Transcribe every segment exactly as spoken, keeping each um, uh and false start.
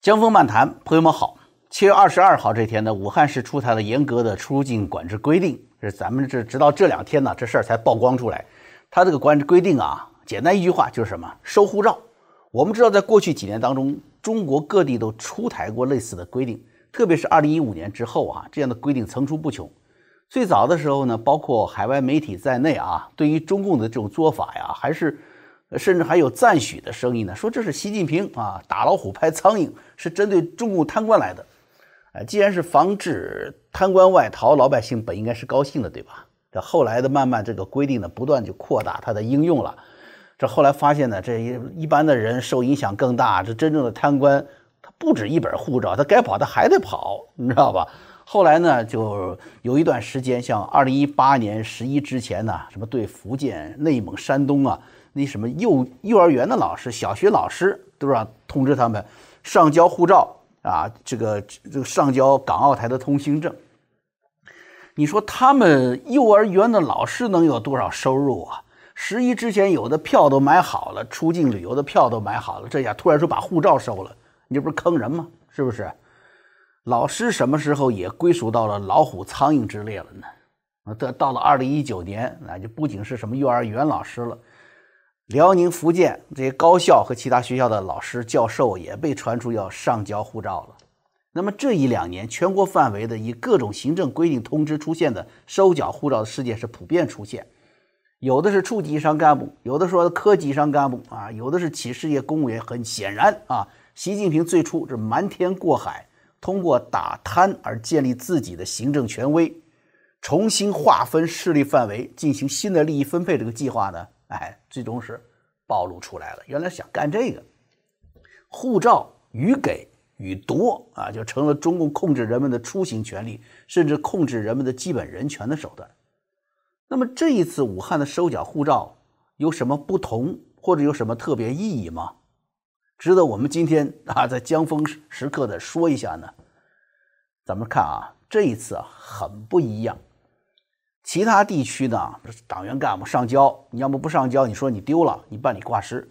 江峰漫谈，朋友们好。七月二十二号这天呢，武汉市出台了严格的出入境管制规定。是咱们这直到这两天呢，这事儿才曝光出来。它这个管制规定啊，简单一句话就是什么？收护照。我们知道，在过去几年当中，中国各地都出台过类似的规定，特别是二零一五年之后啊，这样的规定层出不穷。最早的时候呢，包括海外媒体在内啊，对于中共的这种做法呀，还是。 甚至还有赞许的声音呢，说这是习近平啊打老虎拍苍蝇，是针对中共贪官来的。哎，既然是防止贪官外逃，老百姓本应该是高兴的，对吧？这后来的慢慢这个规定呢，不断就扩大它的应用了。这后来发现呢，这一般的人受影响更大。这真正的贪官，他不止一本护照，他该跑他还得跑，你知道吧？后来呢，就有一段时间，像二零一八年十一之前呢，什么对福建、内蒙、山东啊。 那什么幼幼儿园的老师、小学老师都让通知他们上交护照啊，这个这个上交港澳台的通行证。你说他们幼儿园的老师能有多少收入啊？十一之前有的票都买好了，出境旅游的票都买好了，这下突然说把护照收了，你这不是坑人吗？是不是？老师什么时候也归属到了老虎、苍蝇之列了呢？啊，到到了二零一九年，那就不仅是什么幼儿园老师了。 辽宁、福建这些高校和其他学校的老师、教授也被传出要上交护照了。那么这一两年，全国范围的以各种行政规定通知出现的收缴护照的事件是普遍出现，有的是处级以上干部，有的说科级以上干部啊，有的是企事业公务员。很显然啊，习近平最初是瞒天过海，通过打贪而建立自己的行政权威，重新划分势力范围，进行新的利益分配。这个计划呢？ 哎，最终是暴露出来了。原来想干这个，护照予给予夺啊，就成了中共控制人们的出行权利，甚至控制人们的基本人权的手段。那么这一次武汉的收缴护照有什么不同，或者有什么特别意义吗？值得我们今天啊，在江峰时刻的说一下呢。咱们看啊，这一次啊，很不一样。 其他地区呢，党员干部上交，你要么不上交，你说你丢了，你办理挂失，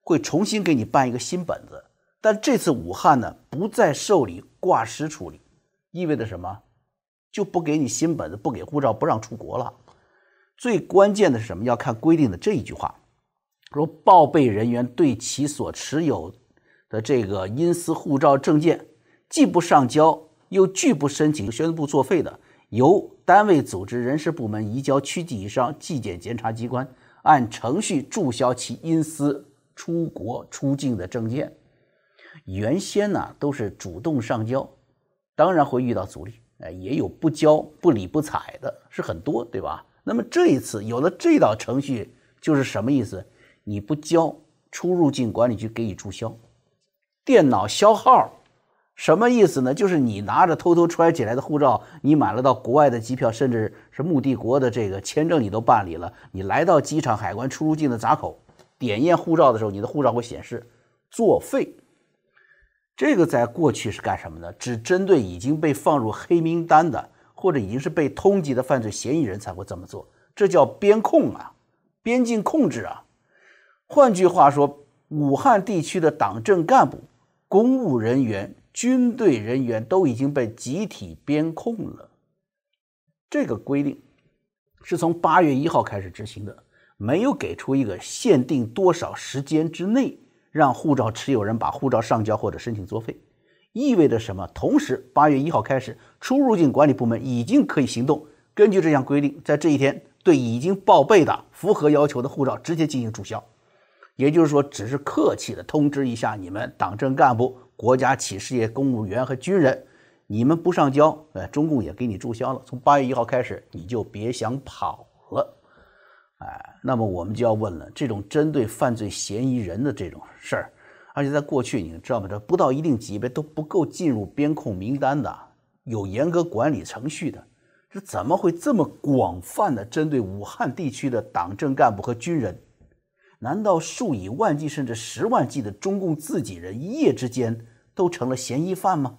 会重新给你办一个新本子。但这次武汉呢，不再受理挂失处理，意味着什么？就不给你新本子，不给护照，不让出国了。最关键的是什么？要看规定的这一句话，说报备人员对其所持有的这个因私护照证件，既不上交，又拒不申请，宣布作废的。 由单位、组织、人事部门移交区级以上纪检监察机关，按程序注销其因私出国出境的证件。原先呢、啊、都是主动上交，当然会遇到阻力，哎，也有不交、不理不睬的，是很多，对吧？那么这一次有了这道程序，就是什么意思？你不交，出入境管理局给予注销，电脑销号。 什么意思呢？就是你拿着偷偷揣起来的护照，你买了到国外的机票，甚至是目的国的这个签证，你都办理了。你来到机场、海关、出入境的闸口，点验护照的时候，你的护照会显示作废。这个在过去是干什么的？只针对已经被放入黑名单的，或者已经是被通缉的犯罪嫌疑人才会这么做，这叫边控啊，边境控制啊。换句话说，武汉地区的党政干部、公务人员。 军队人员都已经被集体边控了。这个规定是从八月一号开始执行的，没有给出一个限定多少时间之内让护照持有人把护照上交或者申请作废，意味着什么？同时八月一号开始，出入境管理部门已经可以行动，根据这项规定，在这一天对已经报备的符合要求的护照直接进行注销。也就是说，只是客气的通知一下你们党政干部。 国家企事业公务员和军人，你们不上交，呃，中共也给你注销了。从八月一号开始，你就别想跑了，哎。那么我们就要问了，这种针对犯罪嫌疑人的这种事儿，而且在过去你知道吗？这不到一定级别都不够进入边控名单的，有严格管理程序的，这怎么会这么广泛的针对武汉地区的党政干部和军人？ 难道数以万计甚至十万计的中共自己人一夜之间都成了嫌疑犯吗？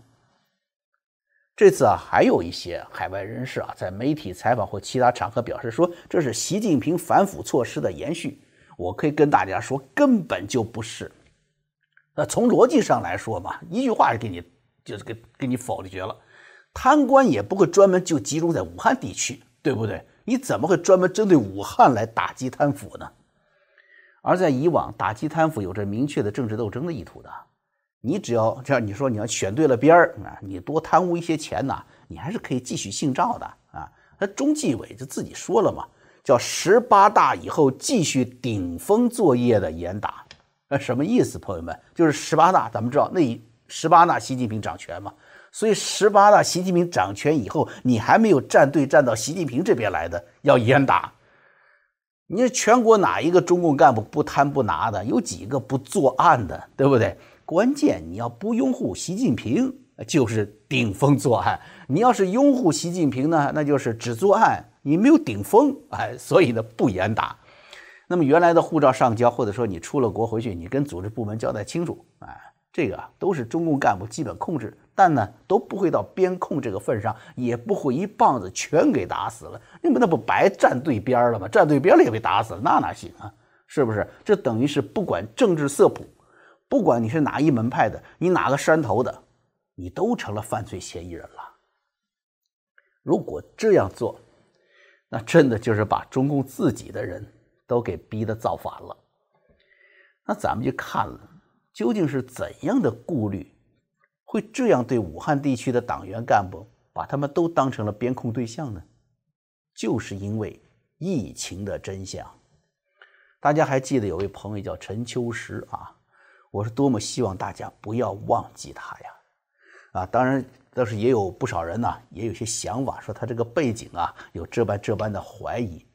这次啊，还有一些海外人士啊，在媒体采访或其他场合表示说，这是习近平反腐措施的延续。我可以跟大家说，根本就不是。呃，从逻辑上来说嘛，一句话就给你就是给给你否决了。贪官也不会专门就集中在武汉地区，对不对？你怎么会专门针对武汉来打击贪腐呢？而在以往，打击贪腐有着明确的政治斗争的意图的。你只要这样，你说你要选对了边儿啊，你多贪污一些钱呐、啊，你还是可以继续姓赵的啊。那中纪委就自己说了嘛，叫十八大以后继续顶风作业的严打，那什么意思？朋友们，就是十八大，咱们知道那十八大习近平掌权嘛，所以十八大习近平掌权以后，你还没有站队站到习近平这边来的，要严打。你说全国哪一个中共干部不贪不拿的？有几个不作案的，对不对？关键你要不拥护习近平，就是顶风作案；你要是拥护习近平呢，那就是只作案，你没有顶风，哎，所以呢不严打。那么原来的护照上交，或者说你出了国回去，你跟组织部门交代清楚啊，这个啊都是中共干部基本控制，但呢都不会到边控这个份上，也不会一棒子全给打死了。你们那不白站对边了吗？站对边了也被打死了，那哪行啊？是不是？这等于是不管政治色谱。不管你是哪一门派的，你哪个山头的，你都成了犯罪嫌疑人了。如果这样做，那真的就是把中共自己的人都给逼得造反了。那咱们就看了，究竟是怎样的顾虑会这样对武汉地区的党员干部，把他们都当成了边控对象呢？就是因为疫情的真相。大家还记得有位朋友叫陈秋实啊，我是多么希望大家不要忘记他呀！啊，当然，但是也有不少人呢、啊，也有些想法说他这个背景啊，有这般这般的怀疑。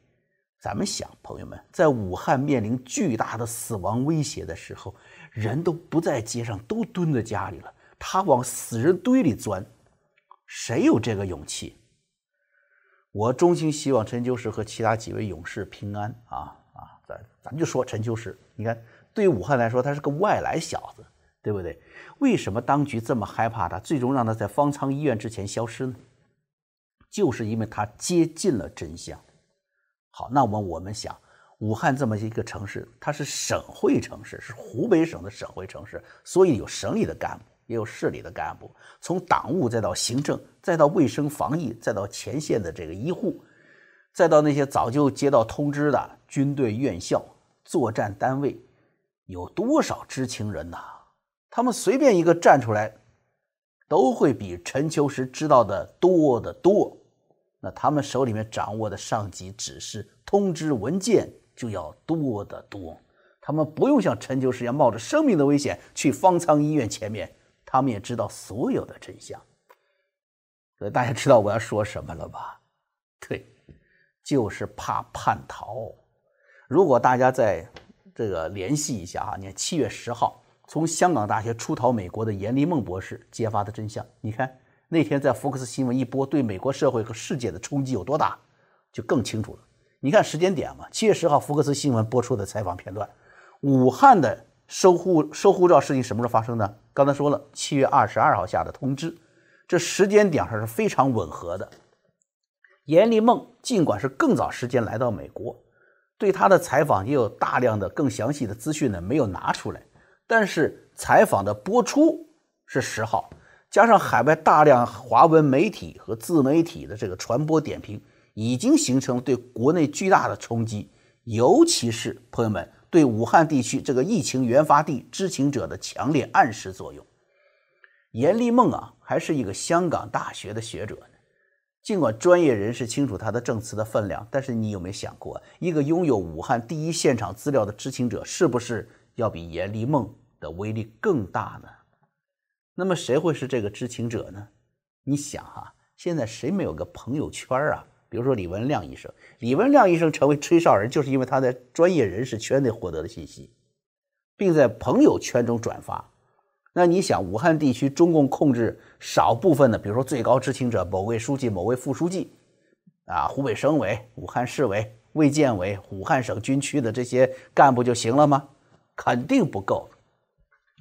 咱们想，朋友们，在武汉面临巨大的死亡威胁的时候，人都不在街上，都蹲在家里了，他往死人堆里钻，谁有这个勇气？我衷心希望陈秋实和其他几位勇士平安啊啊！咱咱们就说陈秋实，你看。对于武汉来说，他是个外来小子，对不对？为什么当局这么害怕他，最终让他在方舱医院之前消失呢？就是因为他接近了真相。好，那么我们想，武汉这么一个城市，它是省会城市，是湖北省的省会城市，所以有省里的干部，也有市里的干部，从党务再到行政，再到卫生防疫，再到前线的这个医护，再到那些早就接到通知的军队院校、作战单位。有多少知情人呐、啊？他们随便一个站出来，都会比陈秋实知道的多得多。那他们手里面掌握的上级指示、通知文件就要多得多。他们不用像陈秋实一样冒着生命的危险去方舱医院前面，他们也知道所有的真相。所以大家知道我要说什么了吧？对，就是怕叛逃。如果大家在这个联系一下啊，你看七月十号从香港大学出逃美国的阎立梦博士揭发的真相，你看那天在福克斯新闻一播，对美国社会和世界的冲击有多大，就更清楚了。你看时间点嘛，七月十号福克斯新闻播出的采访片段，武汉的收护收护照事情什么时候发生的？刚才说了，七月二十二号下的通知，这时间点上是非常吻合的。阎立梦尽管是更早时间来到美国，对他的采访也有大量的更详细的资讯呢，没有拿出来。但是采访的播出是十号，加上海外大量华文媒体和自媒体的这个传播点评，已经形成对国内巨大的冲击，尤其是朋友们对武汉地区这个疫情原发地知情者的强烈暗示作用。阎立梦啊，还是一个香港大学的学者。尽管专业人士清楚他的证词的分量，但是你有没有想过，一个拥有武汉第一现场资料的知情者，是不是要比阎立梦的威力更大呢？那么谁会是这个知情者呢？你想啊，现在谁没有个朋友圈啊？比如说李文亮医生，李文亮医生成为吹哨人，就是因为他在专业人士圈内获得的信息，并在朋友圈中转发。那你想，武汉地区中共控制少部分的，比如说最高知情者某位书记、某位副书记，啊，湖北省委、武汉市委、卫健委、武汉省军区的这些干部就行了吗？肯定不够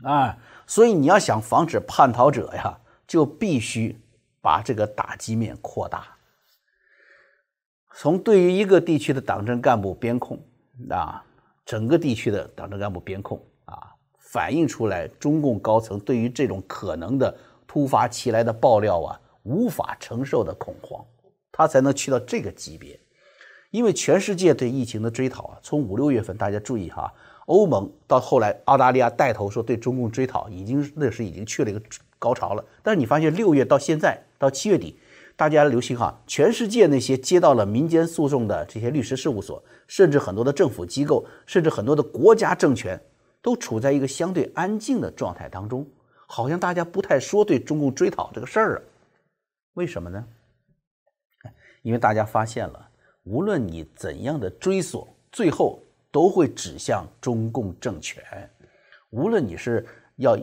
啊！所以你要想防止叛逃者呀，就必须把这个打击面扩大，从对于一个地区的党政干部边控啊，整个地区的党政干部边控。反映出来中共高层对于这种可能的突发其来的爆料啊，无法承受的恐慌，他才能去到这个级别。因为全世界对疫情的追讨啊，从五六月份大家注意哈，欧盟到后来澳大利亚带头说对中共追讨，已经那是已经去了一个高潮了。但是你发现六月到现在到七月底，大家留心哈，全世界那些接到了民间诉讼的这些律师事务所，甚至很多的政府机构，甚至很多的国家政权，都处在一个相对安静的状态当中，好像大家不太说对中共追讨这个事儿啊。为什么呢？因为大家发现了，无论你怎样的追索，最后都会指向中共政权。无论你是要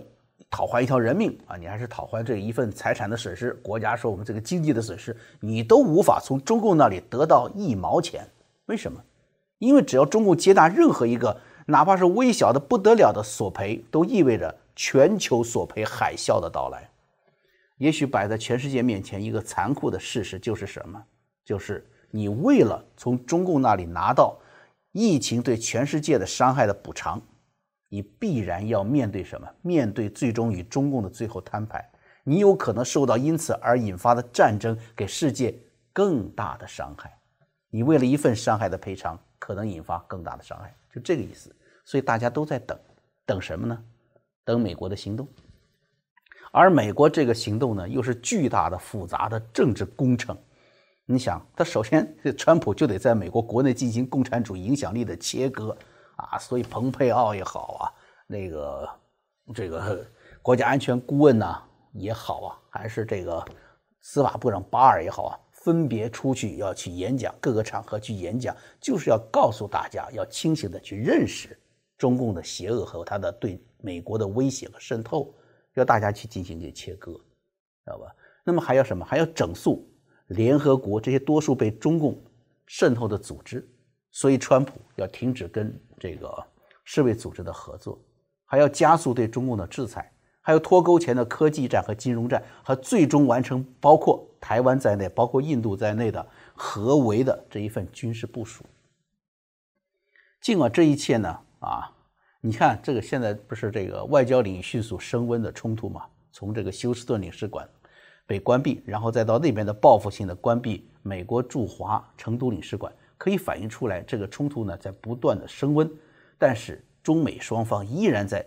讨还一条人命啊，你还是讨还这一份财产的损失，国家说我们这个经济的损失，你都无法从中共那里得到一毛钱。为什么？因为只要中共接纳任何一个哪怕是微小的不得了的索赔，都意味着全球索赔海啸的到来。也许摆在全世界面前一个残酷的事实就是什么？就是你为了从中共那里拿到疫情对全世界的伤害的补偿，你必然要面对什么？面对最终与中共的最后摊牌，你有可能受到因此而引发的战争给世界更大的伤害。你为了一份伤害的赔偿，可能引发更大的伤害，就这个意思。所以大家都在等，等什么呢？等美国的行动。而美国这个行动呢，又是巨大的复杂的政治工程。你想，他首先川普就得在美国国内进行共产主义影响力的切割啊，所以蓬佩奥也好啊，那个这个国家安全顾问呢、啊、也好啊，还是这个司法部长巴尔也好啊，分别出去要去演讲，各个场合去演讲，就是要告诉大家要清醒的去认识中共的邪恶和他的对美国的威胁和渗透，要大家去进行这切割，知道吧？那么还要什么？还要整肃联合国这些多数被中共渗透的组织，所以川普要停止跟这个世卫组织的合作，还要加速对中共的制裁，还有脱钩前的科技战和金融战，和最终完成包括台湾在内、包括印度在内的合围的这一份军事部署。尽管这一切呢，啊，你看这个现在不是这个外交领域迅速升温的冲突嘛？从这个休斯顿领事馆被关闭，然后再到那边的报复性的关闭美国驻华成都领事馆，可以反映出来这个冲突呢在不断的升温。但是中美双方依然在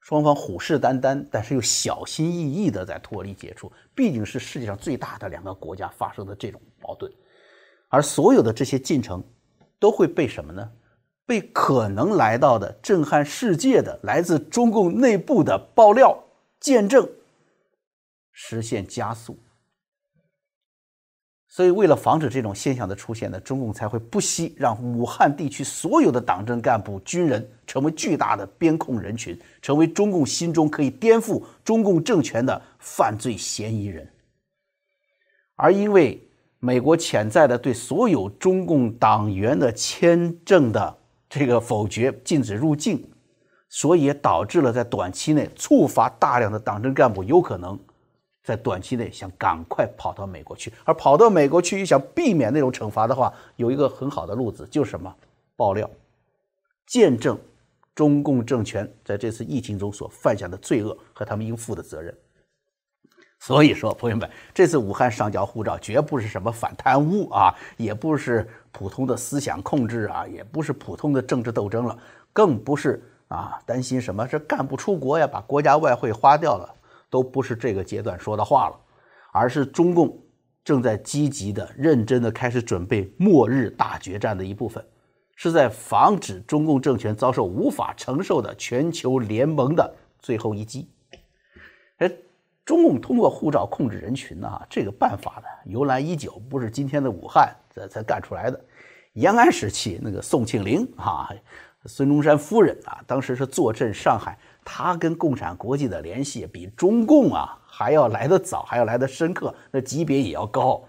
双方虎视眈眈，但是又小心翼翼的在脱离接触，毕竟是世界上最大的两个国家发生的这种矛盾。而所有的这些进程都会被什么呢？被可能来到的震撼世界的来自中共内部的爆料见证，实现加速。所以为了防止这种现象的出现呢，中共才会不惜让武汉地区所有的党政干部、军人成为巨大的边控人群，成为中共心中可以颠覆中共政权的犯罪嫌疑人。而因为美国潜在的对所有中共党员的签证的这个否决、禁止入境，所以也导致了在短期内触发大量的党政干部有可能在短期内想赶快跑到美国去，而跑到美国去想避免那种惩罚的话，有一个很好的路子，就是什么？爆料，见证中共政权在这次疫情中所犯下的罪恶和他们应负的责任。所以说，朋友们，这次武汉上交护照绝不是什么反贪污啊，也不是普通的思想控制啊，也不是普通的政治斗争了，更不是啊担心什么这干部出国呀，把国家外汇花掉了。都不是这个阶段说的话了，而是中共正在积极的、认真的开始准备末日大决战的一部分，是在防止中共政权遭受无法承受的全球联盟的最后一击。哎，中共通过护照控制人群呢、啊，这个办法呢由来已久，不是今天的武汉才才干出来的。延安时期那个宋庆龄啊，孙中山夫人啊，当时是坐镇上海。他跟共产国际的联系比中共啊还要来得早，还要来得深刻，那级别也要高。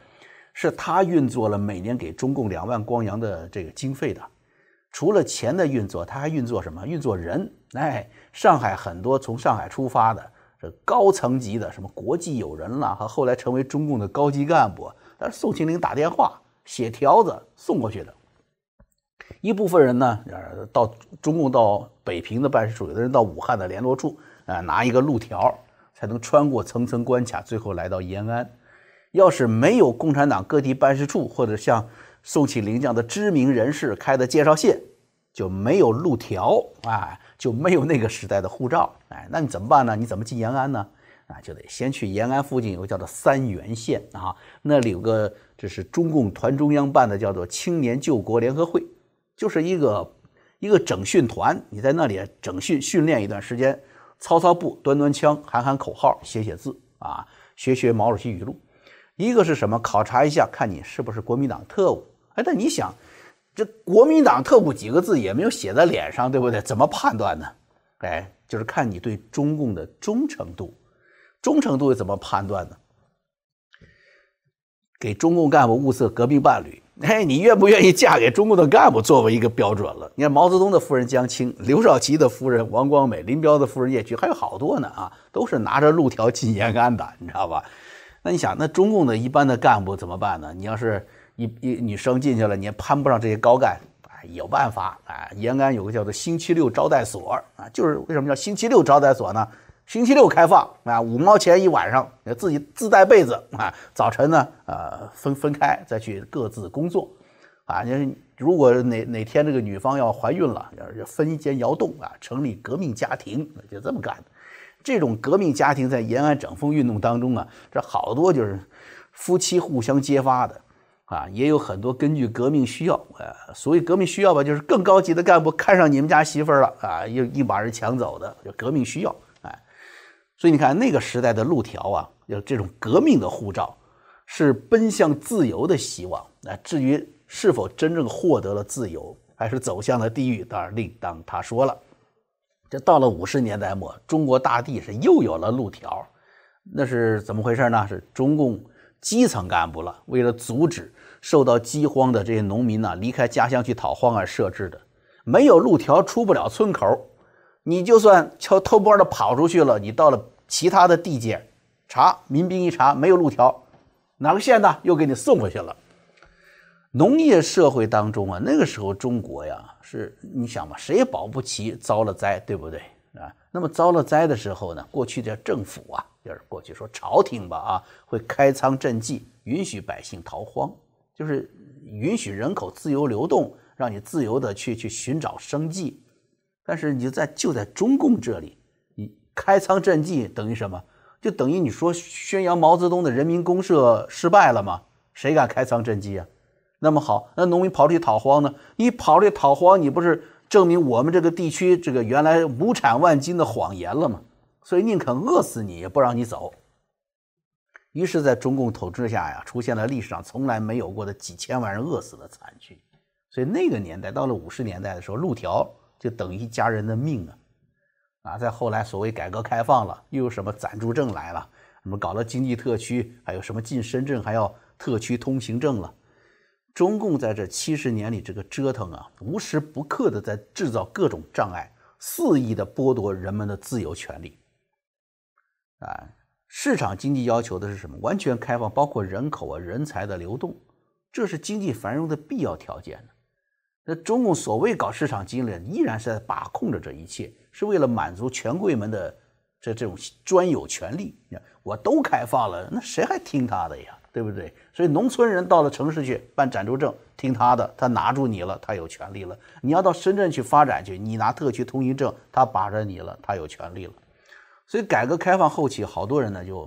是他运作了每年给中共两万光洋的这个经费的。除了钱的运作，他还运作什么？运作人。哎，上海很多从上海出发的这高层级的什么国际友人啦、啊，和后来成为中共的高级干部，但是宋庆龄打电话、写条子送过去的。一部分人呢，呃，到中共到北平的办事处，有的人到武汉的联络处，啊、呃，拿一个路条才能穿过层层关卡，最后来到延安。要是没有共产党各地办事处或者像宋庆龄这样的知名人士开的介绍信，就没有路条啊，就没有那个时代的护照，哎，那你怎么办呢？你怎么进延安呢？啊，就得先去延安附近有个叫做三原县啊，那里有个这是中共团中央办的叫做青年救国联合会，就是一个一个整训团，你在那里整训训练一段时间，操操步，端端枪，喊喊口号，写写字啊，学学毛主席语录。一个是什么？考察一下，看你是不是国民党特务。哎，但你想，这国民党特务几个字也没有写在脸上，对不对？怎么判断呢？哎，就是看你对中共的忠诚度。忠诚度怎么判断呢？给中共干部物色革命伴侣，哎，你愿不愿意嫁给中共的干部作为一个标准了。你看毛泽东的夫人江青，刘少奇的夫人王光美，林彪的夫人叶菊，还有好多呢啊，都是拿着路条进延安的，你知道吧？那你想，那中共的一般的干部怎么办呢？你要是一一女生进去了，你也攀不上这些高干，哎，有办法啊。延安有个叫做星期六招待所啊，就是为什么叫星期六招待所呢？星期六开放啊，五毛钱一晚上，自己自带被子啊。早晨呢，呃，分分开再去各自工作，啊，如果哪哪天这个女方要怀孕了，要分一间窑洞啊，成立革命家庭，就这么干。这种革命家庭在延安整风运动当中啊，这好多就是夫妻互相揭发的啊，也有很多根据革命需要，呃，所谓革命需要吧，就是更高级的干部看上你们家媳妇儿了啊，又硬把人抢走的，就革命需要。所以你看，那个时代的路条啊，有这种革命的护照，是奔向自由的希望。那至于是否真正获得了自由，还是走向了地狱，当然另当他说了。这到了五十年代末，中国大地是又有了路条，那是怎么回事呢？是中共基层干部了，为了阻止受到饥荒的这些农民呢、啊、离开家乡去讨荒而设置的。没有路条，出不了村口，你就算悄偷摸的跑出去了，你到了其他的地界查，民兵一查没有路条，哪个县呢？又给你送回去了。农业社会当中啊，那个时候中国呀，是你想嘛，谁也保不齐遭了灾，对不对啊？那么遭了灾的时候呢，过去的政府啊，就是过去说朝廷吧啊，会开仓赈济，允许百姓逃荒，就是允许人口自由流动，让你自由的去去寻找生计。但是你在就在中共这里，开仓赈济等于什么？就等于你说宣扬毛泽东的人民公社失败了吗？谁敢开仓赈济啊？那么好，那农民跑出去讨荒呢？你跑出去讨荒，你不是证明我们这个地区这个原来亩产万斤的谎言了吗？所以宁肯饿死你也不让你走。于是在中共统治下呀，出现了历史上从来没有过的几千万人饿死的惨剧。所以那个年代到了五十年代的时候，路条就等于一家人的命啊。啊，再后来所谓改革开放了，又有什么暂住证来了，什么搞了经济特区，还有什么进深圳还要特区通行证了。中共在这七十年里这个折腾啊，无时不刻的在制造各种障碍，肆意的剥夺人们的自由权利。啊，市场经济要求的是什么？完全开放，包括人口啊、人才的流动，这是经济繁荣的必要条件。那中共所谓搞市场经济，依然是在把控着这一切，是为了满足权贵们的这这种专有权利。我都开放了，那谁还听他的呀？对不对？所以农村人到了城市去办暂住证，听他的，他拿住你了，他有权利了。你要到深圳去发展去，你拿特区通行证，他把着你了，他有权利了。所以改革开放后期，好多人呢就。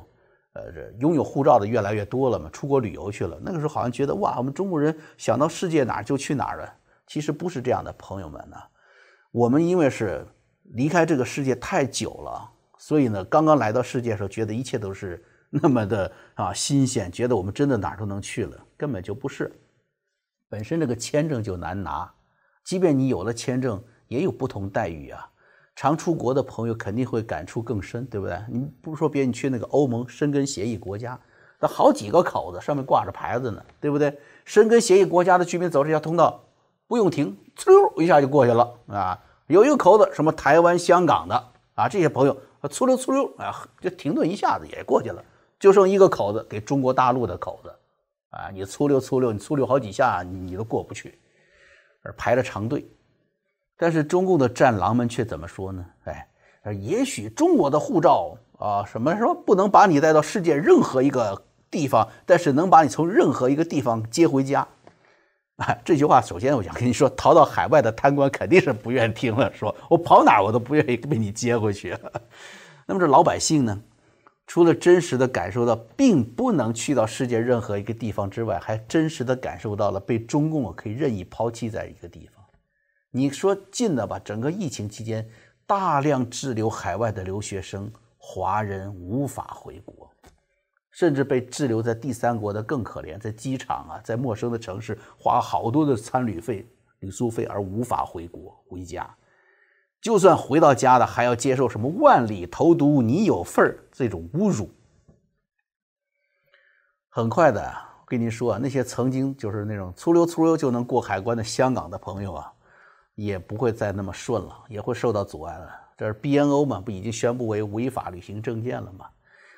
呃，这拥有护照的越来越多了嘛，出国旅游去了。那个时候好像觉得哇，我们中国人想到世界哪儿就去哪儿了。其实不是这样的，朋友们呢、啊，我们因为是离开这个世界太久了，所以呢，刚刚来到世界的时候，觉得一切都是那么的啊新鲜，觉得我们真的哪儿都能去了，根本就不是。本身这个签证就难拿，即便你有了签证，也有不同待遇啊。常出国的朋友肯定会感触更深，对不对？你不说别人去那个欧盟申根协议国家，那好几个口子上面挂着牌子呢，对不对？申根协议国家的居民走这条通道。不用停，嗖一下就过去了啊！有一个口子，什么台湾、香港的啊，这些朋友嗖溜嗖溜啊，就停顿一下子也过去了，就剩一个口子给中国大陆的口子啊！你嗖溜嗖溜，你嗖溜好几下，你都过不去。而排了长队。但是中共的战狼们却怎么说呢？哎，也许中国的护照啊，什么说不能把你带到世界任何一个地方，但是能把你从任何一个地方接回家。哎，这句话首先我想跟你说，逃到海外的贪官肯定是不愿听了，说我跑哪我都不愿意被你接回去。那么这老百姓呢，除了真实的感受到并不能去到世界任何一个地方之外，还真实的感受到了被中共可以任意抛弃在一个地方。你说近了吧，整个疫情期间大量滞留海外的留学生华人无法回国，甚至被滞留在第三国的更可怜，在机场啊，在陌生的城市花好多的餐旅费、旅宿费而无法回国回家，就算回到家的还要接受什么万里投毒你有份儿这种侮辱。很快的跟您说啊，那些曾经就是那种粗溜粗溜就能过海关的香港的朋友啊，也不会再那么顺了，也会受到阻碍了。这是 B N O 嘛，不已经宣布为违法旅行证件了吗？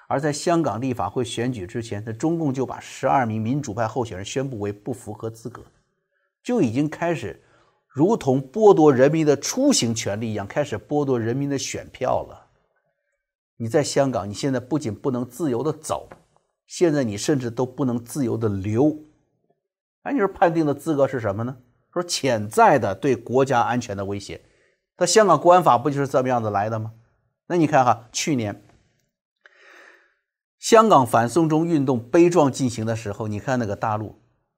而在香港立法会选举之前，中共就把十二名民主派候选人宣布为不符合资格，就已经开始如同剥夺人民的出行权利一样，开始剥夺人民的选票了。你在香港，你现在不仅不能自由的走，现在你甚至都不能自由的留。哎，你说判定的资格是什么呢？说潜在的对国家安全的威胁。那香港国安法不就是这么样子来的吗？那你看哈，去年香港反送中运动悲壮进行的时候，你看那个大陆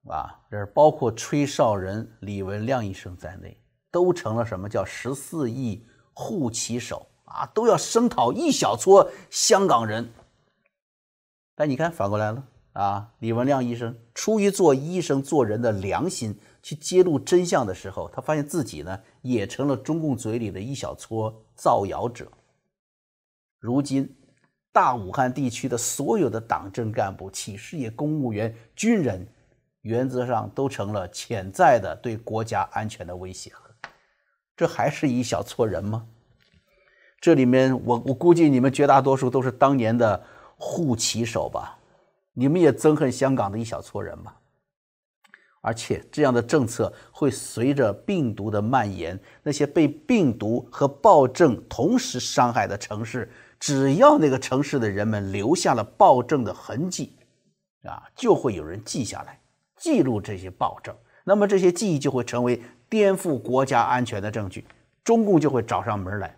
啊，这包括崔少仁、李文亮医生在内，都成了什么叫十四亿护旗手啊，都要声讨一小撮香港人。但你看反过来了啊，李文亮医生出于做医生做人的良心去揭露真相的时候，他发现自己呢也成了中共嘴里的一小撮造谣者。如今大武汉地区的所有的党政干部、企事业公务员、军人，原则上都成了潜在的对国家安全的威胁了。这还是一小撮人吗？这里面 我, 我估计你们绝大多数都是当年的护旗手吧，你们也憎恨香港的一小撮人吧。而且这样的政策会随着病毒的蔓延，那些被病毒和暴政同时伤害的城市，只要那个城市的人们留下了暴政的痕迹啊，就会有人记下来，记录这些暴政，那么这些记忆就会成为颠覆国家安全的证据，中共就会找上门来。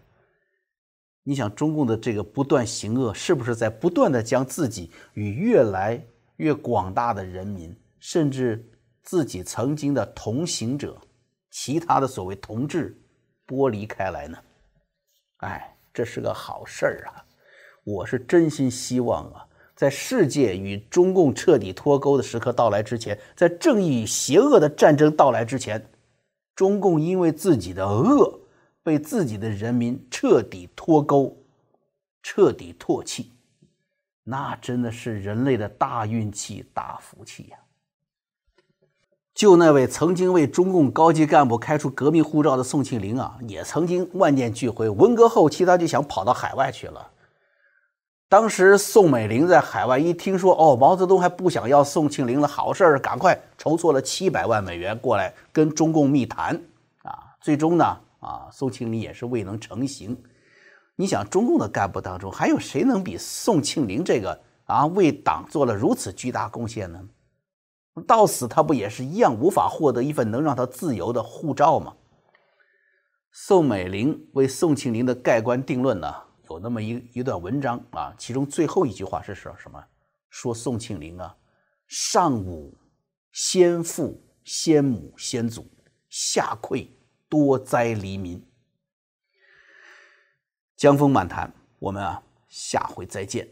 你想中共的这个不断行恶，是不是在不断的将自己与越来越广大的人民，甚至自己曾经的同行者，其他的所谓同志剥离开来呢？哎，这是个好事儿啊！我是真心希望啊，在世界与中共彻底脱钩的时刻到来之前，在正义与邪恶的战争到来之前，中共因为自己的恶，被自己的人民彻底脱钩，彻底唾弃，那真的是人类的大运气、大福气呀！就那位曾经为中共高级干部开出革命护照的宋庆龄啊，也曾经万念俱灰，文革后期他就想跑到海外去了。当时宋美龄在海外一听说哦，毛泽东还不想要宋庆龄的好事儿，赶快筹措了七百万美元过来跟中共密谈啊。最终呢啊，宋庆龄也是未能成行。你想中共的干部当中还有谁能比宋庆龄这个啊为党做了如此巨大贡献呢？到死他不也是一样无法获得一份能让他自由的护照吗？宋美龄为宋庆龄的盖棺定论呢，有那么一一段文章啊，其中最后一句话是说什么？说宋庆龄啊，上侮先父先母先祖，下愧多灾黎民。江峰漫谈，我们啊下回再见。